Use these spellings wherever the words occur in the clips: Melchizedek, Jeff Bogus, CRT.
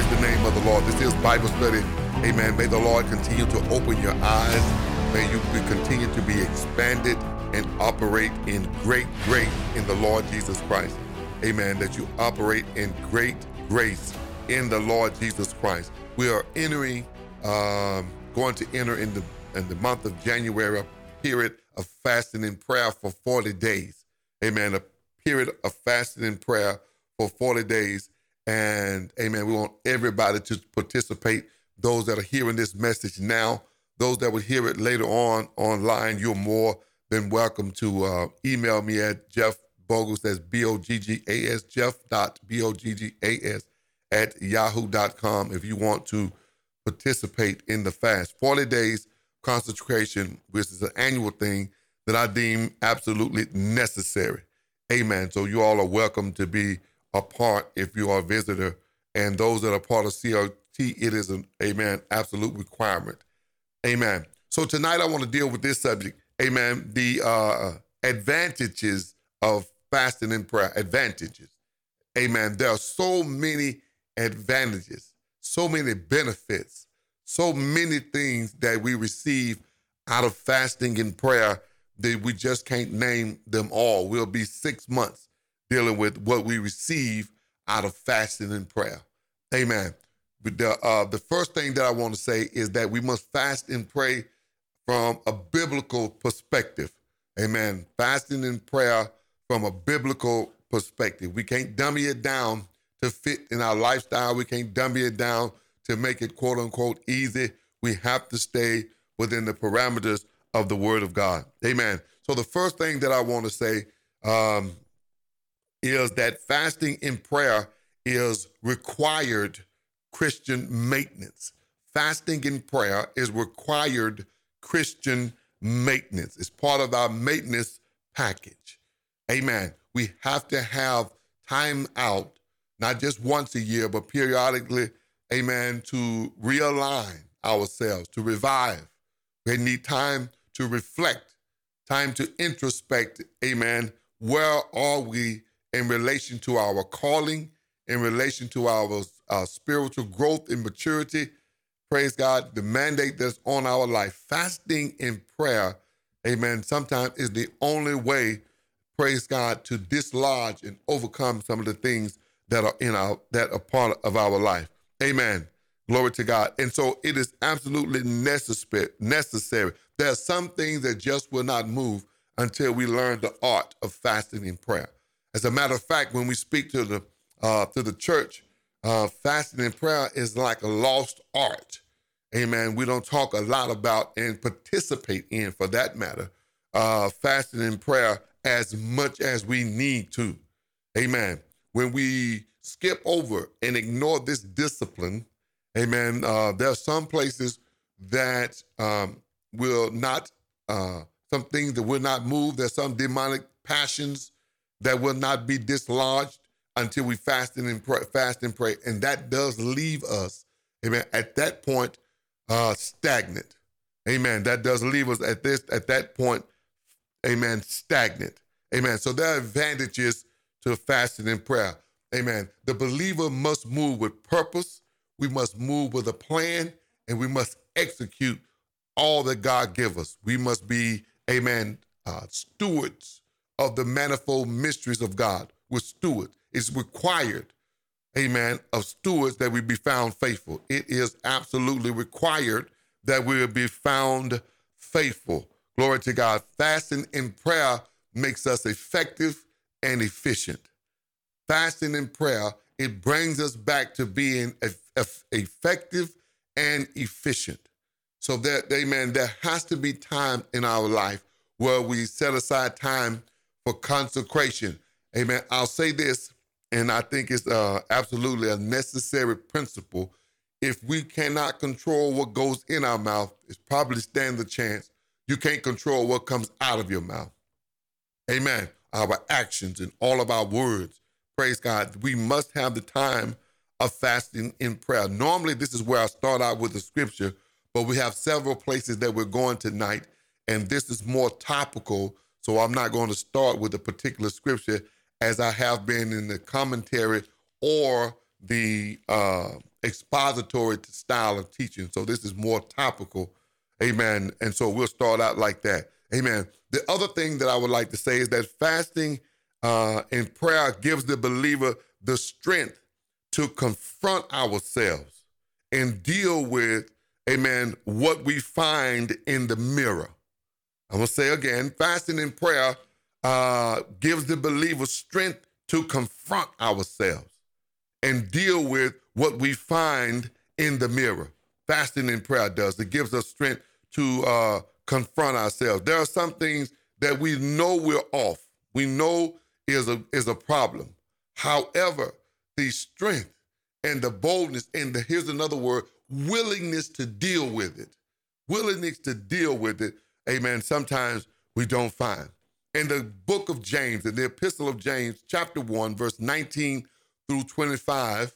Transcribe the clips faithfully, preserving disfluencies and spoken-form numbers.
Praise the name of the Lord. This is Bible study. Amen. May the Lord continue to open your eyes. May you continue to be expanded and operate in great grace in the Lord Jesus Christ. Amen. That you operate in great grace in the Lord Jesus Christ. We are entering, um, going to enter in the in the month of January, a period of fasting and prayer for forty days. Amen. A period of fasting and prayer for forty days. And amen, we want everybody to participate. Those that are hearing this message now, those that will hear it later on online, you're more than welcome to uh, email me at Jeff Bogus, that's B O G G A S, jeff dot bogus at yahoo dot com if you want to participate in the fast. forty days consecration, which is an annual thing that I deem absolutely necessary. Amen. So you all are welcome to be a part if you are a visitor. And those that are part of C R T, it is an, amen, absolute requirement. Amen. So tonight I want to deal with this subject. Amen. The uh, advantages of fasting and prayer. Advantages. Amen. There are so many advantages, so many benefits, so many things that we receive out of fasting and prayer that we just can't name them all. We'll be six months dealing with what we receive out of fasting and prayer. Amen. But the, uh, the first thing that I want to say is that we must fast and pray from a biblical perspective. Amen. Fasting and prayer from a biblical perspective. We can't dummy it down to fit in our lifestyle. We can't dummy it down to make it, quote unquote, easy. We have to stay within the parameters of the Word of God. Amen. So the first thing that I want to say um, is that fasting and prayer is required Christian maintenance. Fasting and prayer is required Christian maintenance. It's part of our maintenance package. Amen. We have to have time out, not just once a year, but periodically, amen, to realign ourselves, to revive. We need time to reflect, time to introspect, amen. Where are we in relation to our calling, in relation to our, our spiritual growth and maturity? Praise God, the mandate that's on our life. Fasting and prayer, amen, sometimes is the only way, praise God, to dislodge and overcome some of the things that are in our that are part of our life. Amen. Glory to God. And so it is absolutely necessary. Necessary. There are some things that just will not move until we learn the art of fasting and prayer. As a matter of fact, when we speak to the uh, to the church, uh, fasting and prayer is like a lost art. Amen. We don't talk a lot about and participate in, for that matter, uh, fasting and prayer as much as we need to. Amen. When we skip over and ignore this discipline, amen, uh, there are some places that um, will not, uh, some things that will not move. There's some demonic passions that will not be dislodged until we fast and pray, fast and pray. And that does leave us, amen, at that point, uh, stagnant. Amen. That does leave us at this, at that point, amen, stagnant. Amen. So there are advantages to fasting and prayer. Amen. The believer must move with purpose. We must move with a plan, and we must execute all that God gives us. We must be, amen, uh, stewards of the manifold mysteries of God. We're stewards. It's required, amen, of stewards that we be found faithful. It is absolutely required that we be found faithful. Glory to God. Fasting and prayer makes us effective and efficient. Fasting and prayer, it brings us back to being effective and efficient. So that, amen, there has to be time in our life where we set aside time for consecration. Amen. I'll say this, and I think it's uh, absolutely a necessary principle. If we cannot control what goes in our mouth, it's probably stand the chance you can't control what comes out of your mouth. Amen. Our actions and all of our words. Praise God. We must have the time of fasting and prayer. Normally, this is where I start out with the scripture, but we have several places that we're going tonight, and this is more topical. So I'm not going to start with a particular scripture as I have been in the commentary or the uh, expository style of teaching. So this is more topical. Amen. And so we'll start out like that. Amen. The other thing that I would like to say is that fasting uh, and prayer gives the believer the strength to confront ourselves and deal with, amen, what we find in the mirror. I'm going to say again, fasting and prayer uh, gives the believer strength to confront ourselves and deal with what we find in the mirror. Fasting and prayer does. It gives us strength to uh, confront ourselves. There are some things that we know we're off. We know is a, is a problem. However, the strength and the boldness and the, here's another word, willingness to deal with it. Willingness to deal with it, amen, sometimes we don't find. In the book of James, in the epistle of James, chapter one, verse nineteen through twenty-five,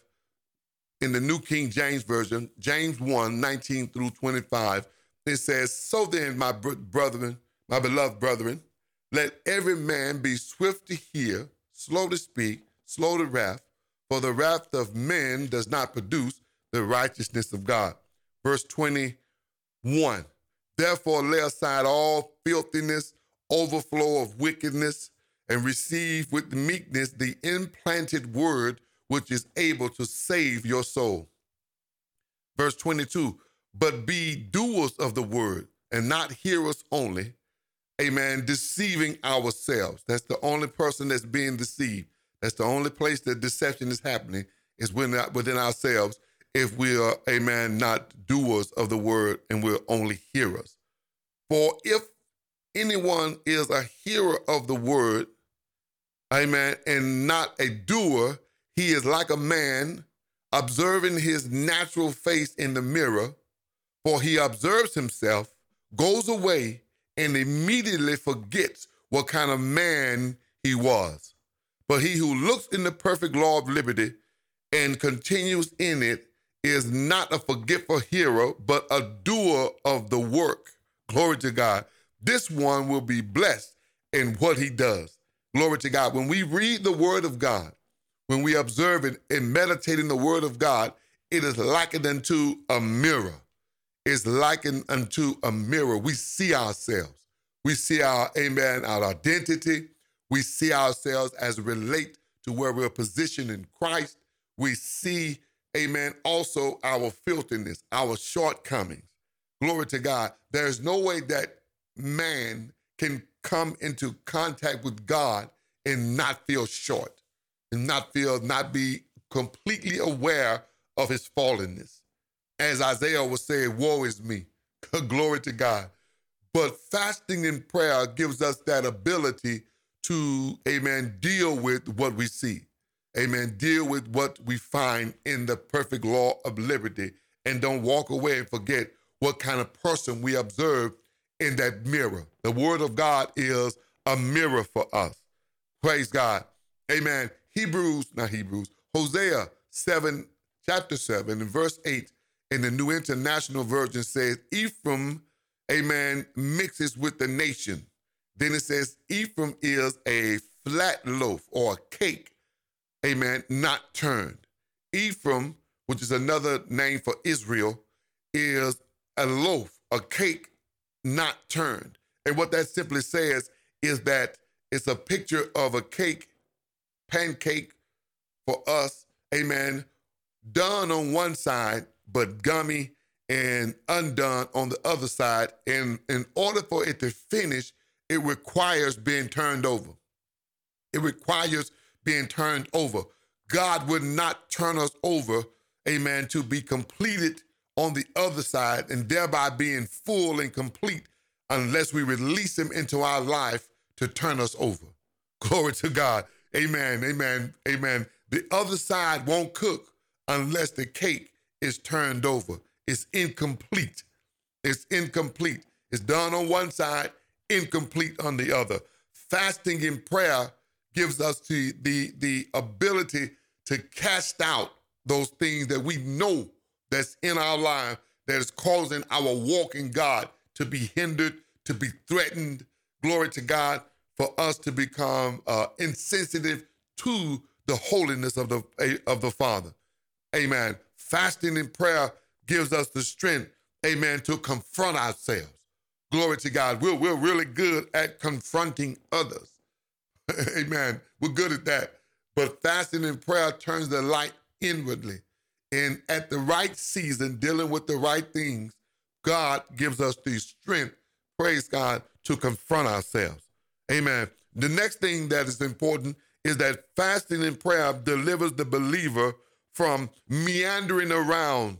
in the New King James Version, James one, nineteen through twenty-five, it says, "So then, my brethren, my beloved brethren, let every man be swift to hear, slow to speak, slow to wrath, for the wrath of men does not produce the righteousness of God." Verse twenty-one, "Therefore lay aside all filthiness, overflow of wickedness, and receive with meekness the implanted word, which is able to save your soul." Verse twenty-two, "But be doers of the word and not hearers only," amen, deceiving ourselves. That's the only person that's being deceived. That's the only place that deception is happening, is within ourselves, if we are, amen, not doers of the word and we're only hearers. "For if anyone is a hearer of the word," amen, "and not a doer, he is like a man observing his natural face in the mirror, for he observes himself, goes away, and immediately forgets what kind of man he was. But he who looks in the perfect law of liberty and continues in it is not a forgetful hearer, but a doer of the work. Glory to God. This one will be blessed in what he does." Glory to God. When we read the word of God, when we observe it and meditate in the word of God, it is likened unto a mirror. It's likened unto a mirror. We see ourselves. We see our, amen, our identity. We see ourselves as relate to where we're positioned in Christ. We see, amen, also our filthiness, our shortcomings. Glory to God. There's no way that man can come into contact with God and not feel short, and not feel, not be completely aware of his fallenness. As Isaiah was saying, "Woe is me." Glory to God. But fasting and prayer gives us that ability to, amen, deal with what we see. Amen, deal with what we find in the perfect law of liberty, and don't walk away and forget what kind of person we observe in that mirror. The word of God is a mirror for us. Praise God. Amen. Hebrews, not Hebrews, Hosea seven, chapter seven, and verse eight in the New International Version says, "Ephraim," amen, "mixes with the nation." Then it says, "Ephraim is a flat loaf," or a cake, amen, "not turned." Ephraim, which is another name for Israel, is a loaf, a cake, not turned. And what that simply says is that it's a picture of a cake, pancake for us, amen, done on one side, but gummy and undone on the other side. And in order for it to finish, it requires being turned over. It requires being turned over. God would not turn us over, amen, to be completed on the other side and thereby being full and complete unless we release him into our life to turn us over. Glory to God. Amen, amen, amen. The other side won't cook unless the cake is turned over. It's incomplete. It's incomplete. It's done on one side, incomplete on the other. Fasting and prayer gives us the, the, the ability to cast out those things that we know that's in our life that is causing our walk in God to be hindered, to be threatened. Glory to God. For us to become uh, insensitive to the holiness of the of the Father. Amen. Fasting and prayer gives us the strength, amen, to confront ourselves. Glory to God. We're, we're really good at confronting others. Amen. We're good at that. But fasting and prayer turns the light inwardly. And at the right season, dealing with the right things, God gives us the strength, praise God, to confront ourselves. Amen. The next thing that is important is that fasting and prayer delivers the believer from meandering around,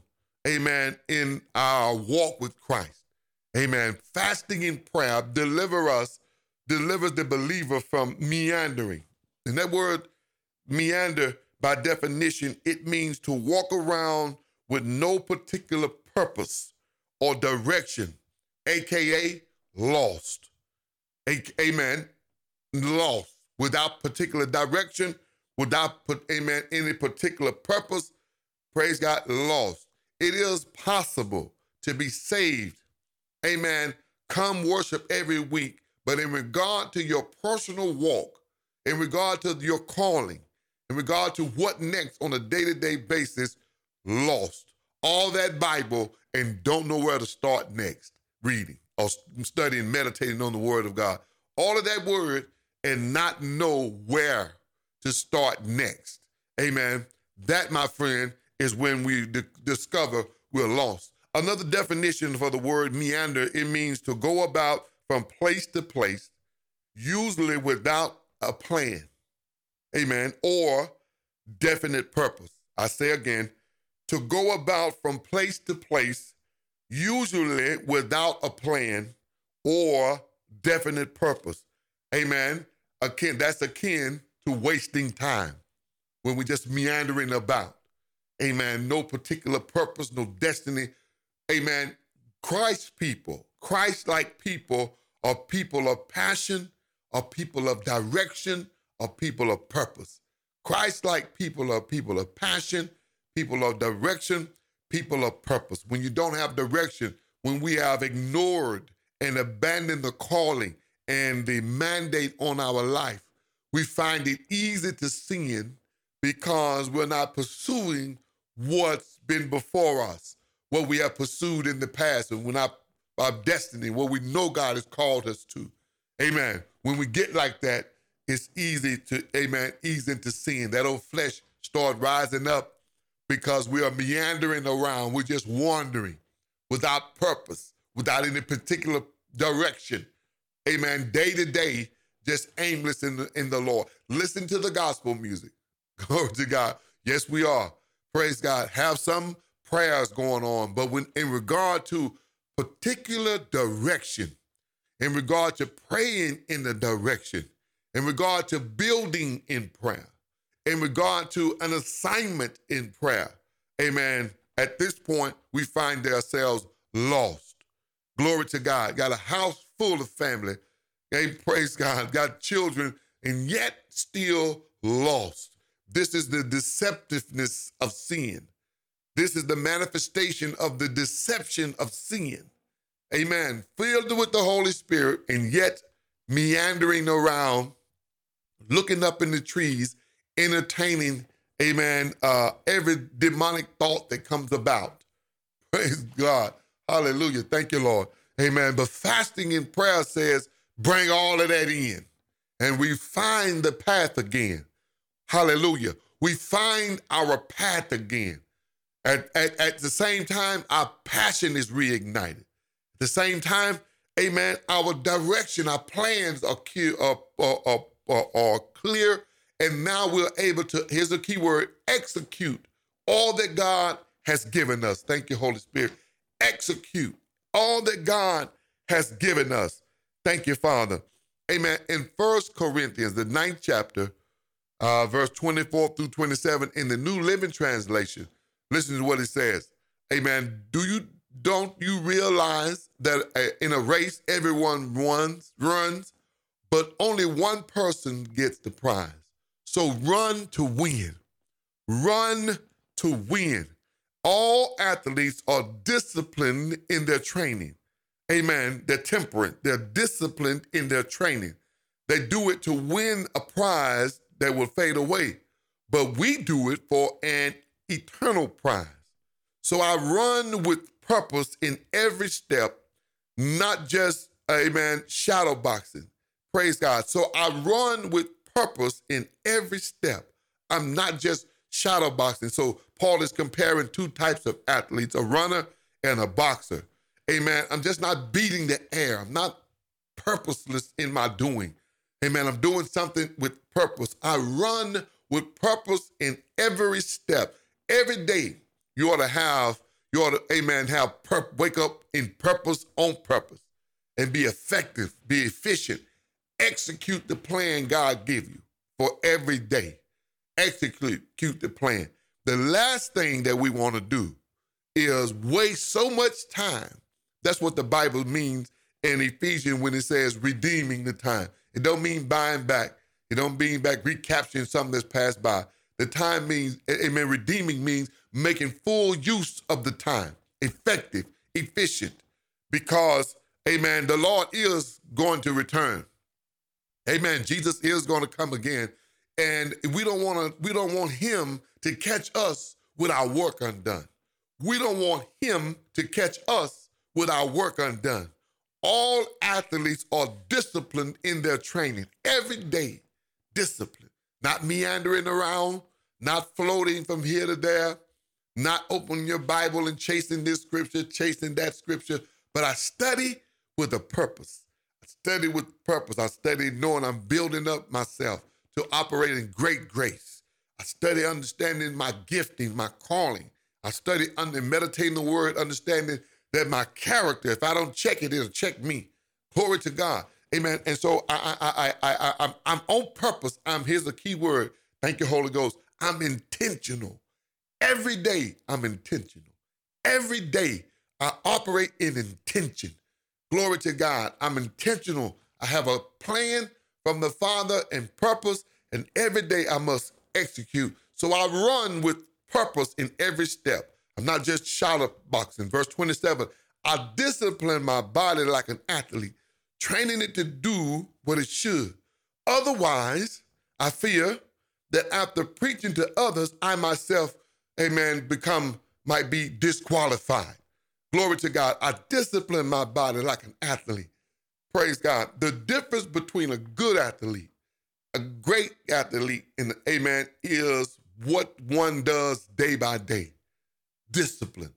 amen, in our walk with Christ. Amen. Fasting and prayer deliver us, delivers the believer from meandering. And that word meander, by definition, it means to walk around with no particular purpose or direction, a k a lost. Amen. Lost. Without particular direction, without, amen, any particular purpose, praise God, lost. It is possible to be saved. Amen. Come worship every week. But in regard to your personal walk, in regard to your calling, in regard to what next on a day-to-day basis, lost. All that Bible and don't know where to start next, reading or studying, meditating on the Word of God. All of that Word and not know where to start next. Amen. That, my friend, is when we d- discover we're lost. Another definition for the word meander, it means to go about from place to place, usually without a plan, amen, or definite purpose. I say again, to go about from place to place, usually without a plan or definite purpose, amen. Akin, that's akin to wasting time when we're just meandering about, amen, no particular purpose, no destiny, amen. Christ people, Christ-like people are people of passion, are people of direction, are people of purpose. Christ-like people are people of passion, people of direction, people of purpose. When you don't have direction, when we have ignored and abandoned the calling and the mandate on our life, we find it easy to sin because we're not pursuing what's been before us, what we have pursued in the past, and we're not our destiny, what we know God has called us to. Amen. When we get like that, it's easy to, amen, ease into sin. That old flesh start rising up because we are meandering around. We're just wandering without purpose, without any particular direction. Amen. Day to day, just aimless in the, in the Lord. Listen to the gospel music. Glory to God. Yes, we are. Praise God. Have some prayers going on. But when in regard to particular direction, in regard to praying in the direction, in regard to building in prayer, in regard to an assignment in prayer, amen, at this point, we find ourselves lost. Glory to God. Got a house full of family. Hey, praise God. Got children and yet still lost. This is the deceptiveness of sin. This is the manifestation of the deception of sin. Amen. Filled with the Holy Spirit and yet meandering around, looking up in the trees, entertaining, amen, uh, every demonic thought that comes about. Praise God. Hallelujah. Thank you, Lord. Amen. But fasting and prayer says, bring all of that in. And we find the path again. Hallelujah. We find our path again. At, at, at the same time, our passion is reignited. At the same time, amen, our direction, our plans are, cu- are, are, are, are clear, and now we're able to, here's a key word, execute all that God has given us. Thank you, Holy Spirit. Execute all that God has given us. Thank you, Father. Amen. In First Corinthians, the ninth chapter, uh, verse twenty-four through twenty-seven, in the New Living Translation, listen to what it says. Amen. Do you don't you realize that in a race everyone runs runs, but only one person gets the prize. So run to win. Run to win. All athletes are disciplined in their training. Amen. They're temperate. They're disciplined in their training. They do it to win a prize that will fade away. But we do it for an eternal prize. So I run with purpose in every step, not just, amen, shadow boxing. Praise God. So I run with purpose in every step. I'm not just shadow boxing. So Paul is comparing two types of athletes, a runner and a boxer. Amen. I'm just not beating the air. I'm not purposeless in my doing. Amen. I'm doing something with purpose. I run with purpose in every step. Every day you ought to have, you ought to, amen, have pur- wake up in purpose, on purpose, and be effective, be efficient. Execute the plan God give you for every day. Execute the plan. The last thing that we want to do is waste so much time. That's what the Bible means in Ephesians when it says redeeming the time. It don't mean buying back. It don't mean back recapturing something that's passed by. The time means, amen, redeeming means making full use of the time, effective, efficient, because, amen, the Lord is going to return. Amen. Jesus is going to come again, and we don't want to. We don't want him to catch us with our work undone. We don't want him to catch us with our work undone. All athletes are disciplined in their training every day. Discipline, not meandering around, not floating from here to there, not opening your Bible and chasing this scripture, chasing that scripture. But I study with a purpose. Study with purpose. I study knowing I'm building up myself to operate in great grace. I study understanding my gifting, my calling. I study under meditating the word, understanding that my character, if I don't check it, it'll check me. Glory to God. Amen. And so I, I, I, I, I, I'm, I'm on purpose. I'm, here's the key word. Thank you, Holy Ghost. I'm intentional. Every day I'm intentional. Every day I operate in intention. Glory to God. I'm intentional. I have a plan from the Father and purpose, and every day I must execute. So I run with purpose in every step. I'm not just shadow boxing. Verse twenty-seven, I discipline my body like an athlete, training it to do what it should. Otherwise, I fear that after preaching to others, I myself, amen, become, might be disqualified. Glory to God. I discipline my body like an athlete. Praise God. The difference between a good athlete, a great athlete, and amen, is what one does day by day. Discipline.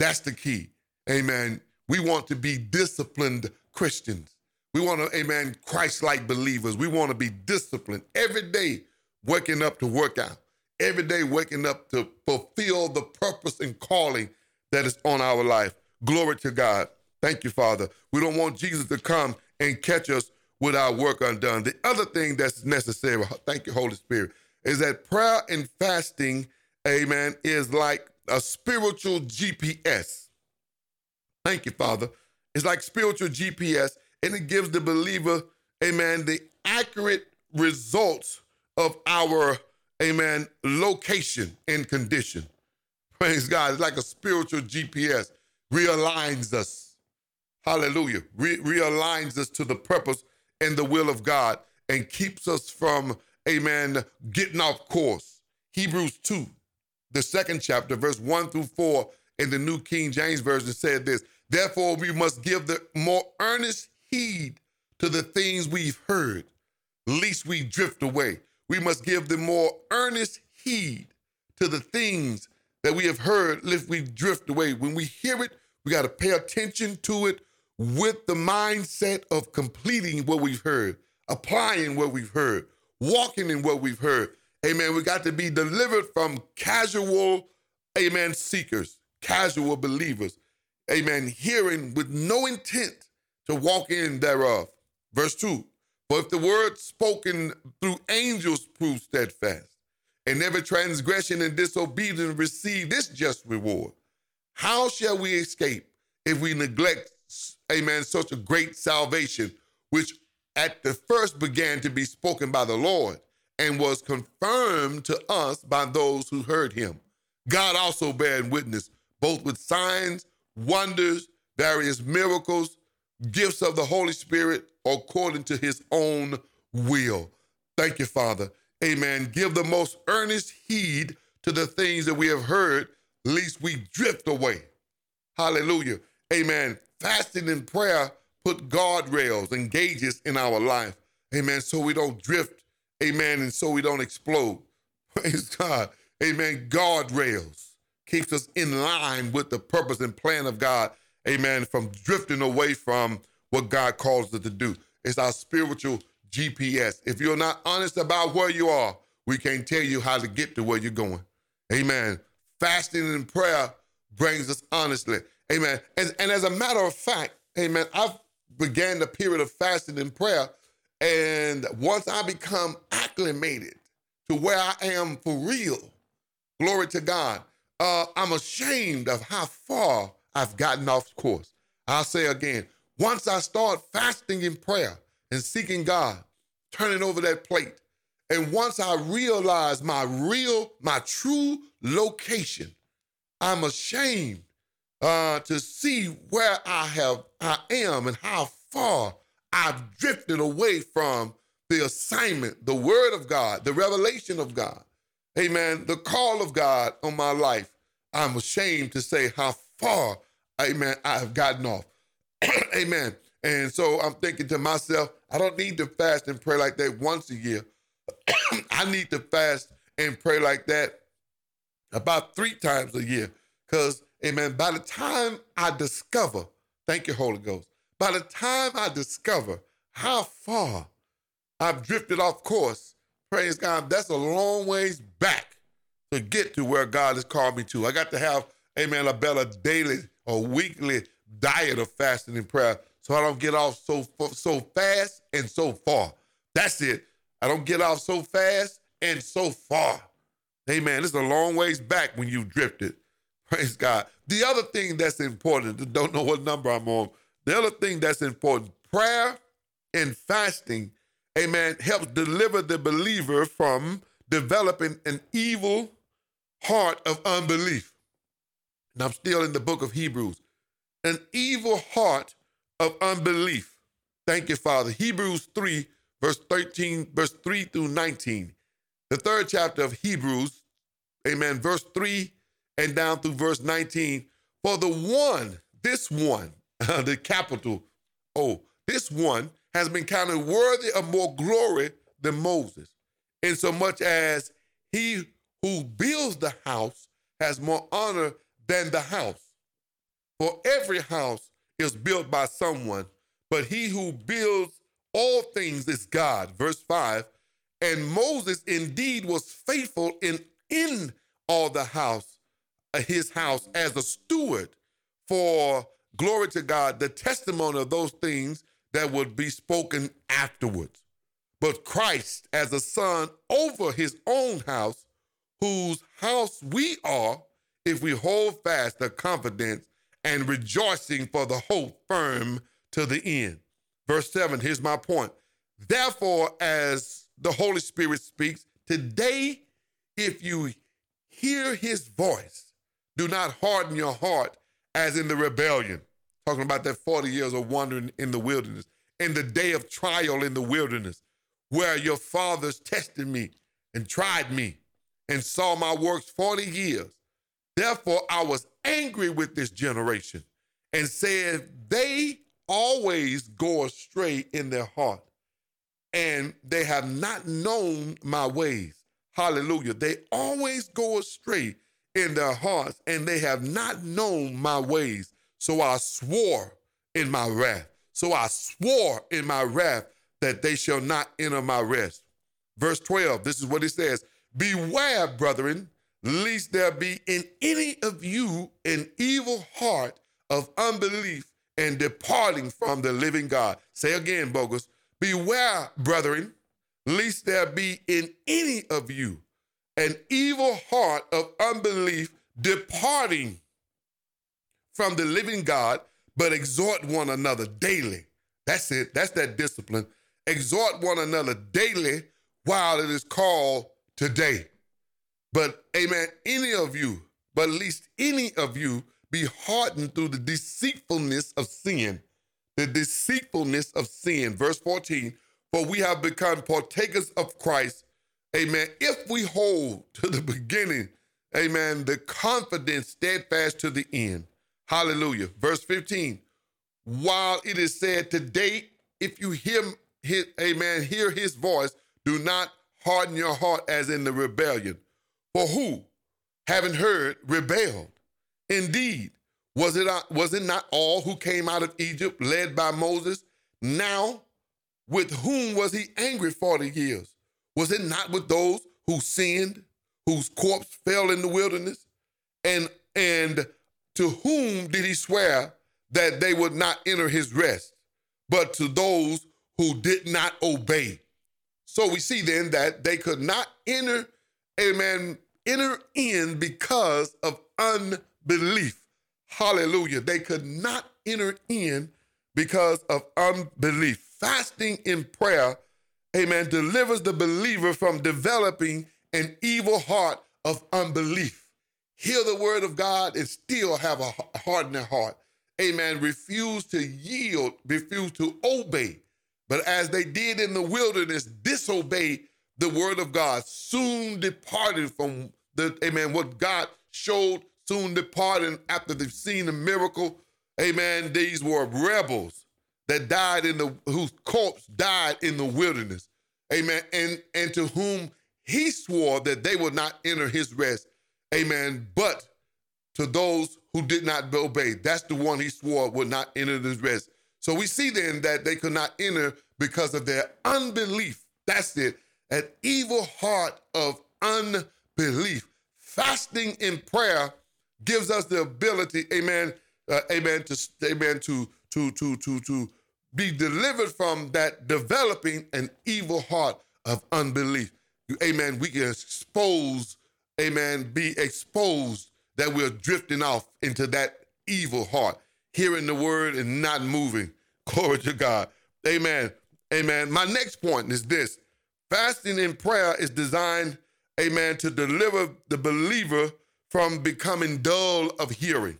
That's the key. Amen. We want to be disciplined Christians. We want to, amen, Christ-like believers. We want to be disciplined every day, waking up to work out. Every day waking up to fulfill the purpose and calling that is on our life. Glory to God. Thank you, Father. We don't want Jesus to come and catch us with our work undone. The other thing that's necessary, thank you, Holy Spirit, is that prayer and fasting, amen, is like a spiritual G P S. Thank you, Father. It's like spiritual G P S, and it gives the believer, amen, the accurate results of our, amen, location and condition. Praise God. It's like a spiritual G P S. Realigns us. Hallelujah. Re- realigns us to the purpose and the will of God and keeps us from, amen, getting off course. Hebrews two, the second chapter, verse one through four in the New King James Version said this, therefore we must give the more earnest heed to the things we've heard, lest we drift away. We must give the more earnest heed to the things that we have heard, lest we drift away. When we hear it, we got to pay attention to it with the mindset of completing what we've heard, applying what we've heard, walking in what we've heard. Amen. We got to be delivered from casual, amen, seekers, casual believers. Amen. Hearing with no intent to walk in thereof. Verse two, for if the word spoken through angels proves steadfast, and every transgression and disobedience receive this just reward, how shall we escape if we neglect, amen, such a great salvation, which at the first began to be spoken by the Lord and was confirmed to us by those who heard him? God also bearing witness, both with signs, wonders, various miracles, gifts of the Holy Spirit, according to his own will. Thank you, Father. Amen. Give the most earnest heed to the things that we have heard, lest we drift away. Hallelujah. Amen. Fasting and prayer put guardrails and gauges in our life. Amen. So we don't drift. Amen. And so we don't explode. Praise God. Amen. Guardrails keeps us in line with the purpose and plan of God. Amen. From drifting away from what God calls us to do. It's our spiritual G P S. If you're not honest about where you are, we can't tell you how to get to where you're going. Amen. Fasting and prayer brings us honestly. Amen. And, and as a matter of fact, amen, I've began the period of fasting and prayer. And once I become acclimated to where I am for real, glory to God, uh, I'm ashamed of how far I've gotten off course. I'll say again, once I start fasting in prayer and seeking God, turning over that plate, and once I realize my real, my true location, I'm ashamed uh, to see where I have, I am and how far I've drifted away from the assignment, the word of God, the revelation of God. Amen. The call of God on my life. I'm ashamed to say how far, amen, I have gotten off. Amen. And so I'm thinking to myself, I don't need to fast and pray like that once a year. I need to fast and pray like that about three times a year. Because, amen, by the time I discover, thank you, Holy Ghost, by the time I discover how far I've drifted off course, praise God, that's a long ways back to get to where God has called me to. I got to have, amen, a better daily or weekly diet of fasting and prayer so I don't get off so so fast and so far. That's it. I don't get off so fast and so far. Amen. It's a long ways back when you drifted. Praise God. The other thing that's important, don't know what number I'm on. The other thing that's important, prayer and fasting, amen, helps deliver the believer from developing an evil heart of unbelief. And I'm still in the book of Hebrews. An evil heart of unbelief. Thank you, Father. Hebrews three, verse thirteen, verse three through nineteen. The third chapter of Hebrews, amen, verse three and down through verse nineteen. For the one, this one, the capital O, this one has been counted worthy of more glory than Moses, insomuch as he who builds the house has more honor than the house. For every house is built by someone, but he who builds all things is God. Verse five, and Moses indeed was faithful in, in all the house, his house as a steward for, glory to God, the testimony of those things that would be spoken afterwards. But Christ as a son over his own house, whose house we are, if we hold fast the confidence and rejoicing for the hope firm to the end. Verse seven, here's my point. Therefore, as the Holy Spirit speaks, today, if you hear his voice, do not harden your heart as in the rebellion. Talking about that forty years of wandering in the wilderness, in the day of trial in the wilderness, where your fathers tested me and tried me and saw my works forty years. Therefore, I was angry with this generation and said, they always go astray in their heart, and they have not known my ways. Hallelujah. They always go astray in their hearts, and they have not known my ways. So I swore in my wrath. So I swore in my wrath that they shall not enter my rest. Verse twelve, this is what it says. Beware, brethren, lest there be in any of you an evil heart of unbelief and departing from the living God. Say again, Bogus. Beware, brethren, lest there be in any of you an evil heart of unbelief departing from the living God, but exhort one another daily. That's it. That's that discipline. Exhort one another daily while it is called today. But, amen, any of you, but at least any of you be hardened through the deceitfulness of sin. The deceitfulness of sin. Verse fourteen, for we have become partakers of Christ, amen, if we hold to the beginning, Amen. The confidence steadfast to the end. Hallelujah. Verse fifteen. While it is said today, if you hear his, amen, hear his voice, do not harden your heart as in the rebellion. For who, having heard, rebelled? Indeed, was it, was it not all who came out of Egypt led by Moses? Now, with whom was he angry forty years? Was it not with those who sinned, whose corpse fell in the wilderness? And, and to whom did he swear that they would not enter his rest, but to those who did not obey? So we see then that they could not enter, amen, enter in because of unbelief. Hallelujah. They could not enter in because of unbelief. Fasting in prayer, amen, delivers the believer from developing an evil heart of unbelief. Hear the word of God and still have a hardening heart. Amen. Refuse to yield, refuse to obey. But as they did in the wilderness, disobeyed the word of God, soon departed from the, amen, what God showed, soon departed after they've seen the miracle. Amen. These were rebels that died in the, whose corpse died in the wilderness. Amen. And, and to whom he swore that they would not enter his rest. Amen. But to those who did not obey. That's the one he swore would not enter his rest. So we see then that they could not enter because of their unbelief. That's it. An evil heart of unbelief. Fasting in prayer gives us the ability, amen, uh, amen, to, amen, to, to, to, to, to be delivered from that developing an evil heart of unbelief. Amen. We can expose, amen, be exposed that we're drifting off into that evil heart, hearing the word and not moving. Glory to God. Amen. Amen. My next point is this. Fasting in prayer is designed, amen, to deliver the believer from becoming dull of hearing.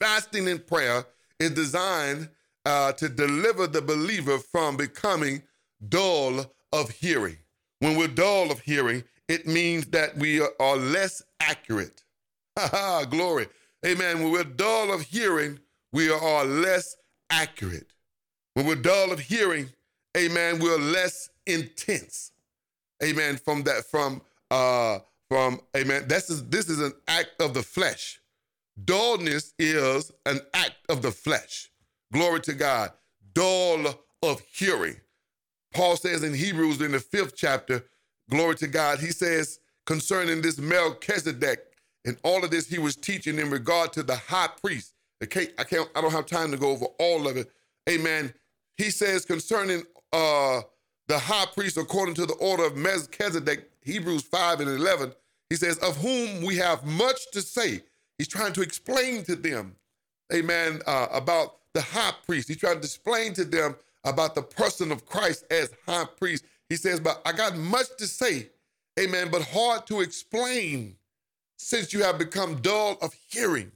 Fasting in prayer is designed uh, to deliver the believer from becoming dull of hearing. When we're dull of hearing, it means that we are less accurate. Ha ha, glory. Amen. When we're dull of hearing, we are less accurate. When we're dull of hearing, amen, we're less intense. Amen. From that, from, uh, from, amen. This is, this is an act of the flesh. Dullness is an act of the flesh. Glory to God. Dull of hearing. Paul says in Hebrews in the fifth chapter, glory to God, he says concerning this Melchizedek, and all of this he was teaching in regard to the high priest. I can't, I can't, I don't have time to go over all of it. Amen. He says concerning uh, the high priest according to the order of Melchizedek, Hebrews five and eleven, he says, of whom we have much to say. He's trying to explain to them, amen, uh, about the high priest. He's trying to explain to them about the person of Christ as high priest. He says, but I got much to say, amen, but hard to explain, since you have become dull of hearing.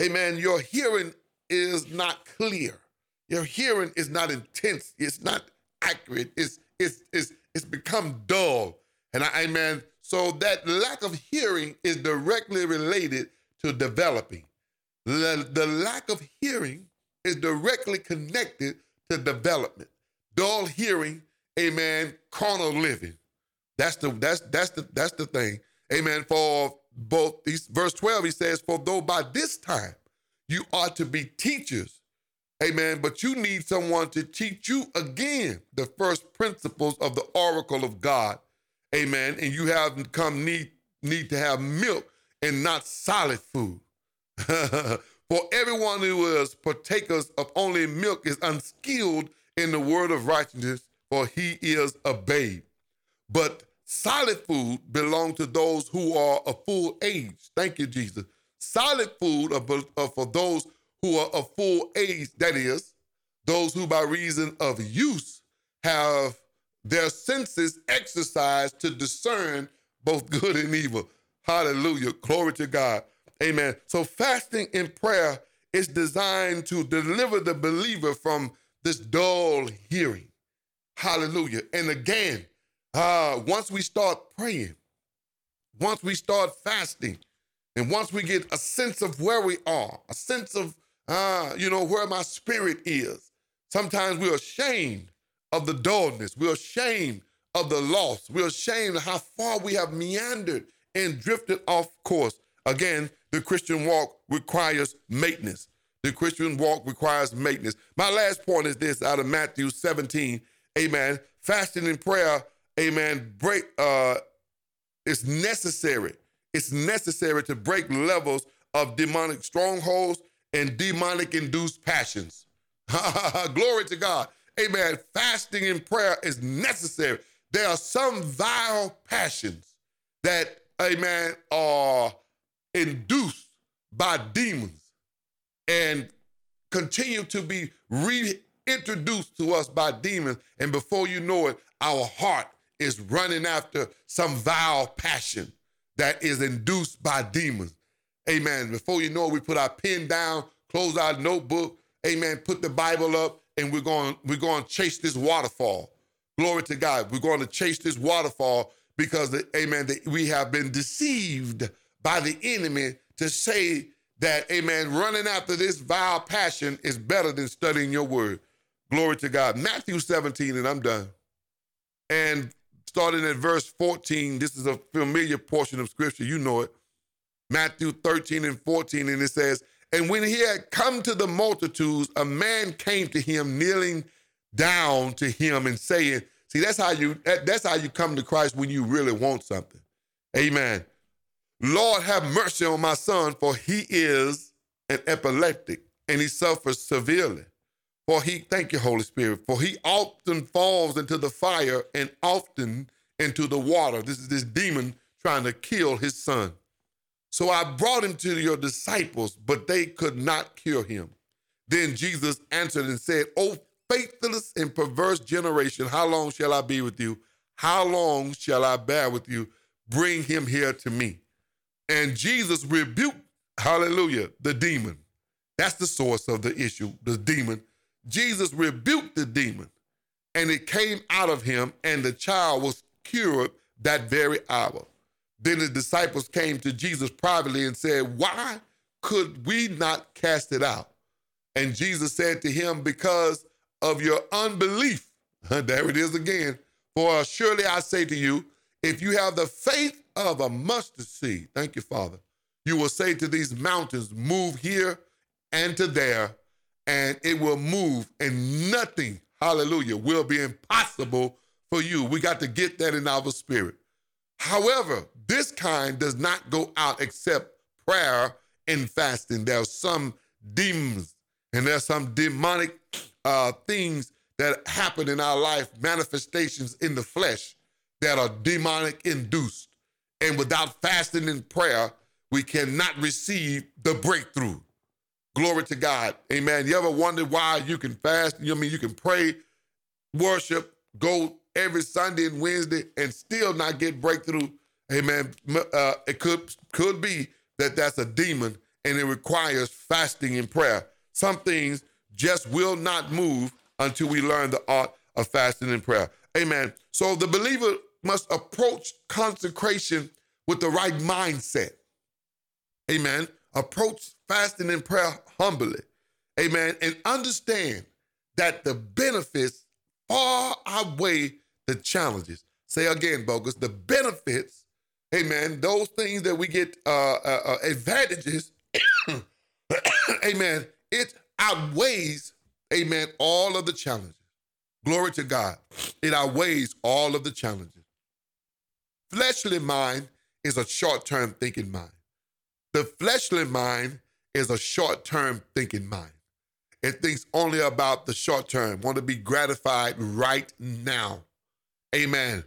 Amen. Your hearing is not clear. Your hearing is not intense. It's not accurate. It's, it's, it's, it's become dull. And I, amen. So that lack of hearing is directly related to developing. The, the lack of hearing is directly connected to development. Dull hearing, amen, carnal living. That's the, that's, that's the, that's the thing. Amen. For both these, verse twelve, he says, for though by this time you ought to be teachers, amen, but you need someone to teach you again the first principles of the oracle of God, amen, and you have come need, need to have milk and not solid food. For everyone who is partakers of only milk is unskilled in the word of righteousness, for he is a babe. But solid food belongs to those who are of full age. Thank you, Jesus. Solid food are, are for those who are of full age, that is, those who by reason of use have their senses exercised to discern both good and evil. Hallelujah. Glory to God. Amen. So fasting and prayer is designed to deliver the believer from this dull hearing. Hallelujah. And again, Uh, once we start praying, Once we start fasting, and once we get a sense of where we are, a sense of, uh, you know, where my spirit is, sometimes we're ashamed of the dullness. We're ashamed of the loss. We're ashamed of how far we have meandered and drifted off course. Again, the Christian walk requires maintenance. The Christian walk requires maintenance. My last point is this out of Matthew seventeen, amen. Fasting and prayer, amen, break, uh, it's necessary. It's necessary to break levels of demonic strongholds and demonic-induced passions. Glory to God. Amen. Fasting and prayer is necessary. There are some vile passions that, amen, are induced by demons and continue to be reintroduced to us by demons. And before you know it, our heart is running after some vile passion that is induced by demons. Amen. Before you know it, we put our pen down, close our notebook, amen, put the Bible up, and we're going, we're going to chase this waterfall. Glory to God. We're going to chase this waterfall because, the, amen, the, we have been deceived by the enemy to say that, amen, running after this vile passion is better than studying your word. Glory to God. Matthew seventeen, and I'm done. And starting at verse fourteen, this is a familiar portion of scripture. You know it. Matthew thirteen and fourteen, and it says, and when he had come to the multitudes, a man came to him, kneeling down to him and saying, see, that's how you, that, that's how you come to Christ when you really want something. Amen. Lord, have mercy on my son, for he is an epileptic and he suffers severely. For he, thank you, Holy Spirit, for he often falls into the fire and often into the water. This is this demon trying to kill his son. So I brought him to your disciples, but they could not cure him. Then Jesus answered and said, O faithless and perverse generation, how long shall I be with you? How long shall I bear with you? Bring him here to me. And Jesus rebuked, hallelujah, the demon. That's the source of the issue, the demon. Jesus rebuked the demon, and it came out of him, and the child was cured that very hour. Then the disciples came to Jesus privately and said, why could we not cast it out? And Jesus said to him, because of your unbelief. There it is again. For surely I say to you, if you have the faith of a mustard seed, thank you, Father, you will say to these mountains, move here and to there, and it will move, and nothing, hallelujah, will be impossible for you. We got to get that in our spirit. However, this kind does not go out except prayer and fasting. There are some demons, and there are some demonic uh, things that happen in our life, manifestations in the flesh that are demonic-induced. And without fasting and prayer, we cannot receive the breakthrough. Glory to God. Amen. You ever wonder why you can fast? You know what I mean, you can pray, worship, go every Sunday and Wednesday and still not get breakthrough. Amen. Uh, it could, could be that that's a demon and it requires fasting and prayer. Some things just will not move until we learn the art of fasting and prayer. Amen. So the believer must approach consecration with the right mindset. Amen. Approach fasting and prayer humbly, amen, and understand that the benefits far outweigh the challenges. Say again, Bogus, the benefits, amen, those things that we get, uh, uh, uh, advantages, amen, it outweighs, amen, all of the challenges. Glory to God. It outweighs all of the challenges. Fleshly mind is a short-term thinking mind. The fleshly mind is a short-term thinking mind. It thinks only about the short term, want to be gratified right now. Amen.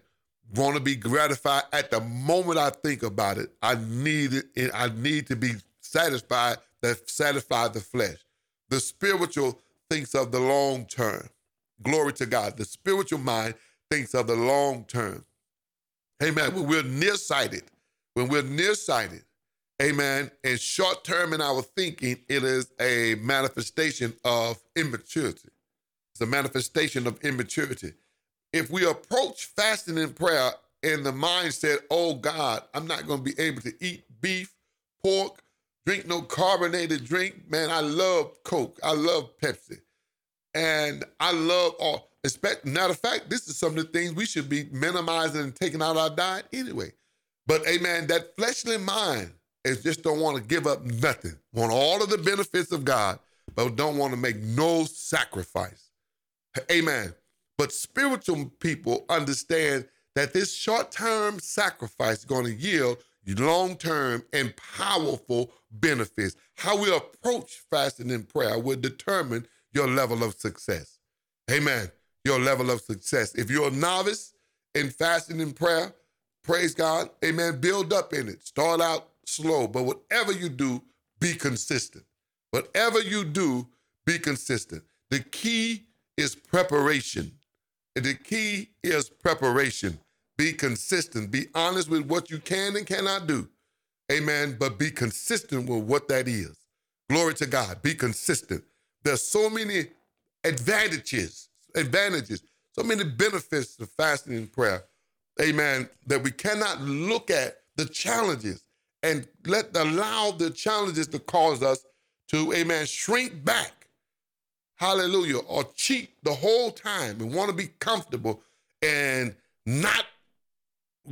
Want to be gratified at the moment I think about it. I need it. I need to be satisfied that satisfy the flesh. The spiritual thinks of the long term. Glory to God. The spiritual mind thinks of the long term. Amen. When we're nearsighted, when we're nearsighted, amen. And short-term in our thinking, it is a manifestation of immaturity. It's a manifestation of immaturity. If we approach fasting and prayer in the mindset, oh God, I'm not going to be able to eat beef, pork, drink no carbonated drink. Man, I love Coke. I love Pepsi. And I love all. Expect, matter of fact, this is some of the things we should be minimizing and taking out our diet anyway. But, amen, that fleshly mind is just don't want to give up nothing. Want all of the benefits of God, but don't want to make no sacrifice. Amen. But spiritual people understand that this short-term sacrifice is going to yield long-term and powerful benefits. How we approach fasting and prayer will determine your level of success. Amen. Your level of success. If you're a novice in fasting and prayer, praise God. Amen. Build up in it. Start out slow. But whatever you do, be consistent. Whatever you do, be consistent. The key is preparation. The key is preparation. Be consistent. Be honest with what you can and cannot do. Amen. But be consistent with what that is. Glory to God. Be consistent. There's so many advantages, advantages, so many benefits to fasting and prayer. Amen, that we cannot look at the challenges and let allow the challenges to cause us to, amen, shrink back, hallelujah, or cheat the whole time and want to be comfortable and not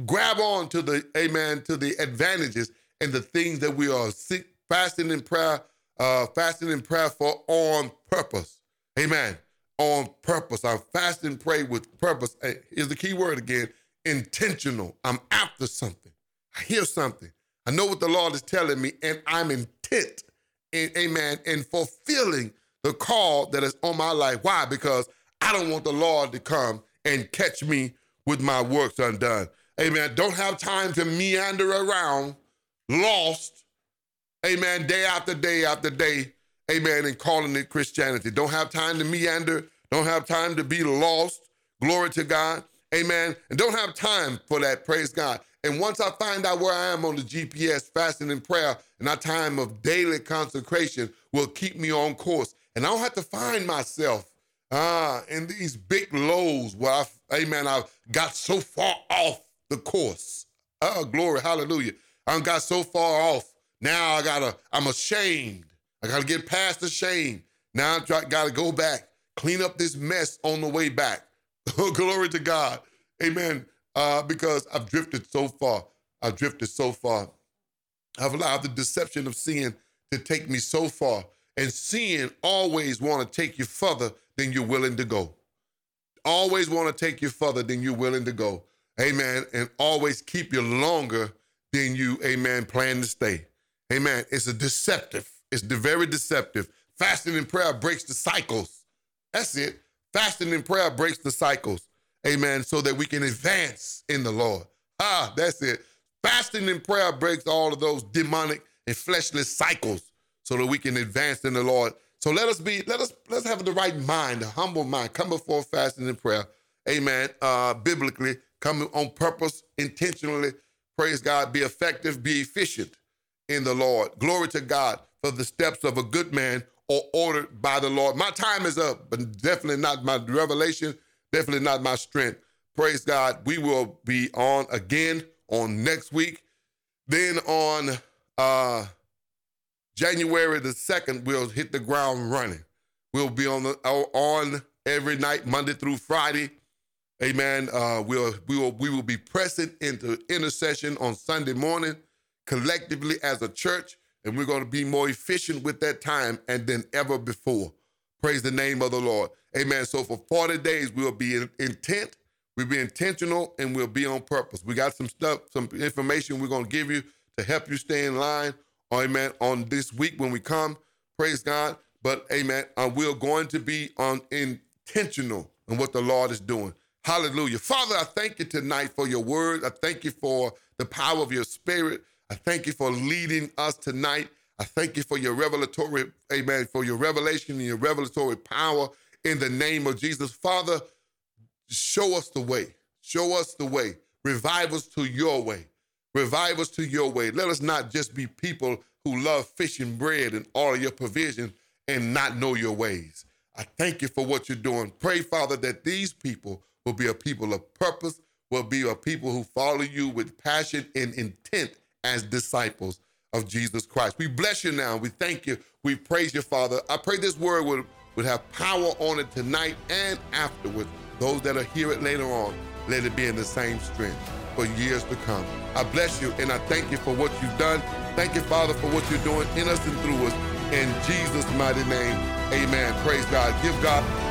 grab on to the, amen, to the advantages and the things that we are seek, fasting in prayer, uh, fasting in prayer for on purpose, amen, on purpose. I fast and pray with purpose. Here's the key word again. Intentional. I'm after something. I hear something. I know what the Lord is telling me, and I'm intent, in, amen, in fulfilling the call that is on my life. Why? Because I don't want the Lord to come and catch me with my works undone. Amen. I don't have time to meander around, lost, amen, day after day after day, amen, and calling it Christianity. Don't have time to meander. Don't have time to be lost. Glory to God. Amen. And don't have time for that. Praise God. And once I find out where I am on the G P S, fasting and prayer and our time of daily consecration will keep me on course. And I don't have to find myself ah, in these big lows where, I've, amen, I've got so far off the course. Oh, glory. Hallelujah. I got so far off. Now I gotta, I'm ashamed. I got to get past the shame. Now I got to go back, clean up this mess on the way back. Oh, glory to God. Amen. Uh, because I've drifted so far. I've drifted so far. I've allowed the deception of sin to take me so far. And sin always want to take you further than you're willing to go. Always want to take you further than you're willing to go. Amen. And always keep you longer than you, amen, plan to stay. Amen. It's a deceptive. It's very deceptive. Fasting and prayer breaks the cycles. That's it. Fasting and prayer breaks the cycles, amen, so that we can advance in the Lord. Ah, that's it. Fasting and prayer breaks all of those demonic and fleshly cycles so that we can advance in the Lord. So let us be, let us, let's have the right mind, the humble mind. Come before fasting and prayer, amen, uh, biblically, come on purpose, intentionally, praise God, be effective, be efficient in the Lord. Glory to God, for the steps of a good man or ordered by the Lord. My time is up, but definitely not my revelation, definitely not my strength. Praise God. We will be on again on next week. Then on uh, January the second, we'll hit the ground running. We'll be on the, on every night, Monday through Friday. Amen. Uh, we'll we will we will be pressing into intercession on Sunday morning, collectively as a church. And we're going to be more efficient with that time and than ever before. Praise the name of the Lord. Amen. So for forty days, we'll be in intent, we'll be intentional, and we'll be on purpose. We got some stuff, some information we're going to give you to help you stay in line. Amen. On this week when we come, praise God. But amen, we're going to be on intentional in what the Lord is doing. Hallelujah. Father, I thank you tonight for your word. I thank you for the power of your spirit. I thank you for leading us tonight. I thank you for your revelatory, amen, for your revelation and your revelatory power in the name of Jesus. Father, show us the way. Show us the way. Revive us to your way. Revive us to your way. Let us not just be people who love fish and bread and all of your provision and not know your ways. I thank you for what you're doing. Pray, Father, that these people will be a people of purpose, will be a people who follow you with passion and intent as disciples of Jesus Christ. We bless you now. We thank you. We praise you, Father. I pray this word would, would have power on it tonight and afterwards. Those that will hear it later on, let it be in the same strength for years to come. I bless you, and I thank you for what you've done. Thank you, Father, for what you're doing in us and through us. In Jesus' mighty name, amen. Praise God. Give God